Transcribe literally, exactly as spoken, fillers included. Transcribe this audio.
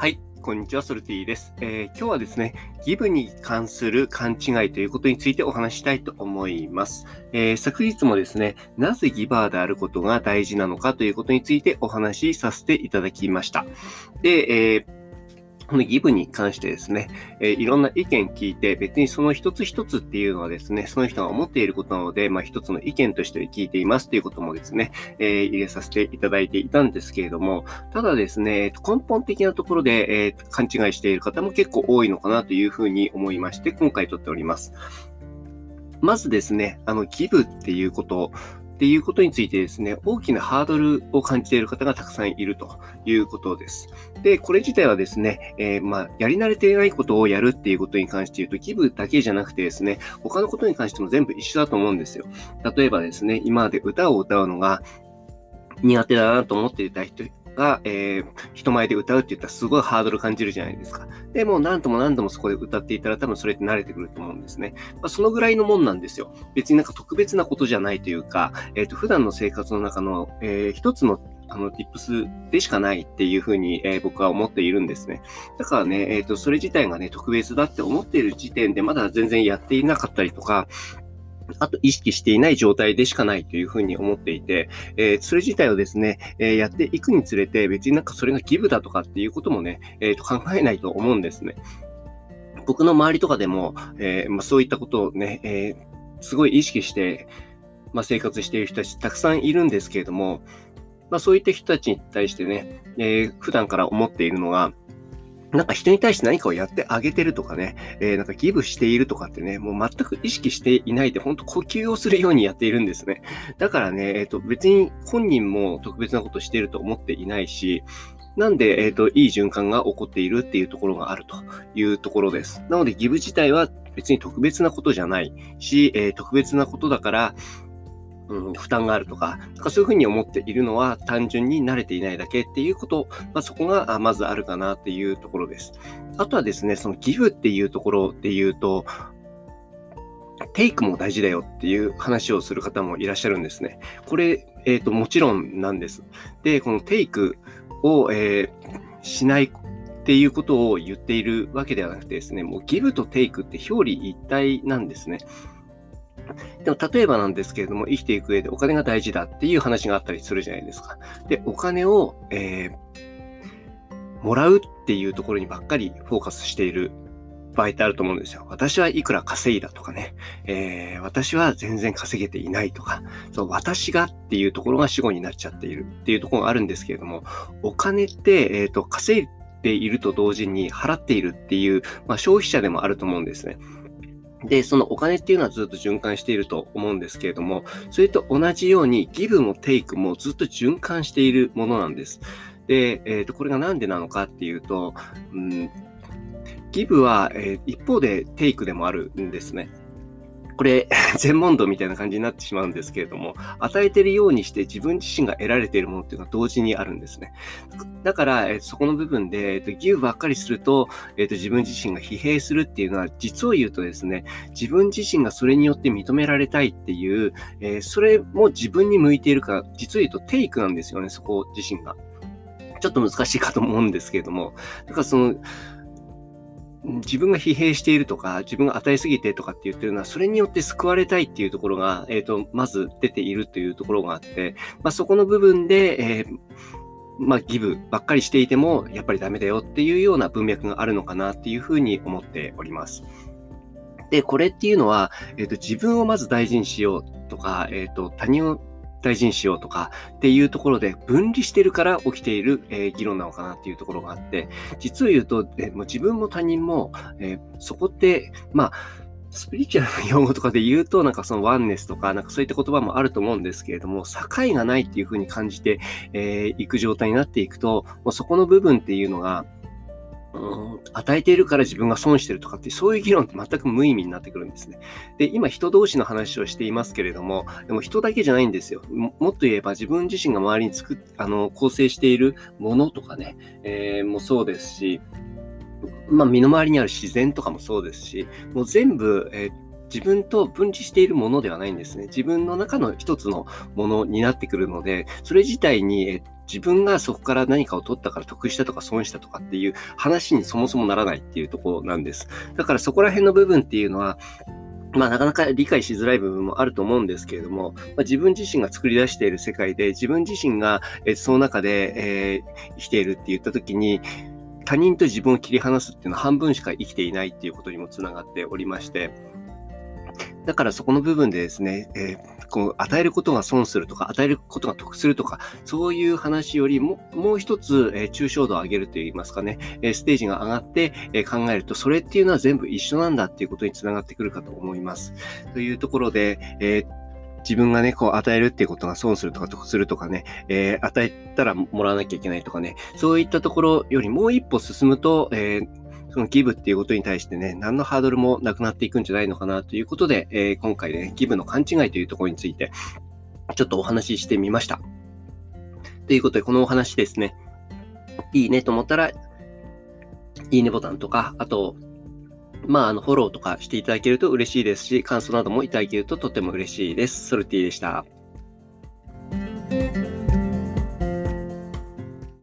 はい、こんにちは、ソルティです。えー、今日はですね、ギブに関する勘違いということについてお話したいと思います。えー、昨日もですね、なぜギバーであることが大事なのかということについてお話しさせていただきました。で、えーこのギブに関してですね、えー、いろんな意見聞いて、別にその一つ一つっていうのはですね、その人が思っていることなので、まあ一つの意見として聞いていますということもですね、えー、入れさせていただいていたんですけれども、ただですね、根本的なところで、えー、勘違いしている方も結構多いのかなというふうに思いまして、今回撮っております。まずですね、あの、ギブっていうこと、っていうことについてですね、大きなハードルを感じている方がたくさんいるということです。で、これ自体はですね、えー、まあ、やり慣れていないことをやるっていうことに関して言うと、ギブだけじゃなくてですね、他のことに関しても全部一緒だと思うんですよ。例えばですね、今まで歌を歌うのが苦手だなと思っていた人が、えー、人前で歌うって言ったらすごいハードル感じるじゃないですか。でも何度も何度もそこで歌っていたら多分それって慣れてくると思うんですね。まあ、そのぐらいのもんなんですよ。別になんか特別なことじゃないというか、えーと、普段の生活の中の、えー、一つのあの、tips でしかないっていうふうに、えー、僕は思っているんですね。だからね、えーと、それ自体がね、特別だって思っている時点でまだ全然やっていなかったりとか、あと意識していない状態でしかないというふうに思っていて、えー、それ自体をですね、えー、やっていくにつれて、別になんかそれがギブだとかっていうこともね、えーと、考えないと思うんですね。僕の周りとかでも、えーまあ、そういったことをね、えー、すごい意識して、まあ、生活している人たちたくさんいるんですけれども、まあ、そういった人たちに対してね、えー、普段から思っているのが、なんか人に対して何かをやってあげてるとかね、えー、なんかギブしているとかってね、もう全く意識していないで、ほんと呼吸をするようにやっているんですね。だからね、えっと、別に本人も特別なことしていると思っていないし、なんで、えっと、いい循環が起こっているっていうところがあるというところです。なので、ギブ自体は別に特別なことじゃないし、えー、特別なことだから、うん、負担があるとか、なんかそういうふうに思っているのは単純に慣れていないだけっていうこと、まあ、そこがまずあるかなっていうところです。あとはですね、そのギブっていうところで言うと、テイクも大事だよっていう話をする方もいらっしゃるんですね。これ、えーと、もちろんなんです。で、このテイクを、えー、しないっていうことを言っているわけではなくてですね、もうギブとテイクって表裏一体なんですね。でも例えばなんですけれども、生きていく上でお金が大事だっていう話があったりするじゃないですか。で、お金を、えー、もらうっていうところにばっかりフォーカスしている場合ってあると思うんですよ。私はいくら稼いだとかね、えー、私は全然稼げていないとか、そう、私がっていうところが主語になっちゃっているっていうところがあるんですけれども、お金って、えーと、稼いでいると同時に払っているっていう、まあ、消費者でもあると思うんですね。で、そのお金っていうのはずっと循環していると思うんですけれども、それと同じようにギブもテイクもずっと循環しているものなんです。で、えっと、これがなんでなのかっていうと、うん、ギブは、えー、一方でテイクでもあるんですね。これ、全問答みたいな感じになってしまうんですけれども、与えているようにして自分自身が得られているものっていうのは同時にあるんですね。だから、そこの部分で、ギブばっかりすると、えっと、自分自身が疲弊するっていうのは、実を言うとですね、自分自身がそれによって認められたいっていう、えー、それも自分に向いているから、実を言うとテイクなんですよね、そこ自身が。ちょっと難しいかと思うんですけれども、だからその、自分が疲弊しているとか、自分が与えすぎてとかって言ってるのは、それによって救われたいっていうところが、えっと、まず出ているというところがあって、まあ、そこの部分で、えー、まあ、ギブばっかりしていても、やっぱりダメだよっていうような文脈があるのかなっていうふうに思っております。で、これっていうのは、えっと、自分をまず大事にしようとか、えっと、他人を大事にしようとかっていうところで分離してるから起きている、えー、議論なのかなっていうところがあって、実を言うと、えー、もう自分も他人も、えー、そこって、まあ、スピリチュアルの用語とかで言うと、なんかそのワンネスとか、なんかそういった言葉もあると思うんですけれども、境がないっていうふうに感じて、えー、いく状態になっていくと、もうそこの部分っていうのが、うん、与えているから自分が損してるとかって、そういう議論って全く無意味になってくるんですね。で、今人同士の話をしていますけれども、でも人だけじゃないんですよ。も、もっと言えば自分自身が周りに作っ、あの、構成しているものとかね、えー、もそうですし、まあ、身の回りにある自然とかもそうですし、もう全部、えー自分と分離しているものではないんですね。自分の中の一つのものになってくるので、それ自体に自分がそこから何かを取ったから得したとか損したとかっていう話にそもそもならないっていうところなんです。だからそこら辺の部分っていうのは、まあなかなか理解しづらい部分もあると思うんですけれども、まあ、自分自身が作り出している世界で自分自身がその中で、えー、生きているって言った時に、他人と自分を切り離すっていうのは半分しか生きていないっていうことにもつながっておりまして、だからそこの部分でですね、えー、こう与えることが損するとか与えることが得するとかそういう話よりももう一つ、えー、抽象度を上げるといいますかね、えー、ステージが上がって、えー、考えるとそれっていうのは全部一緒なんだっていうことにつながってくるかと思います。というところで、えー自分がね、こう与えるっていうことが損するとか得するとかね、えー、与えたらもらわなきゃいけないとかね、そういったところよりもう一歩進むと、えー、そのギブっていうことに対してね、何のハードルもなくなっていくんじゃないのかなということで、えー、今回ね、ギブの勘違いというところについて、ちょっとお話ししてみました。ということで、このお話ですね、いいねと思ったら、いいねボタンとか、あと、まあ、あの、フォローとかしていただけると嬉しいですし、感想などもいただけるととても嬉しいです。ソルティでした。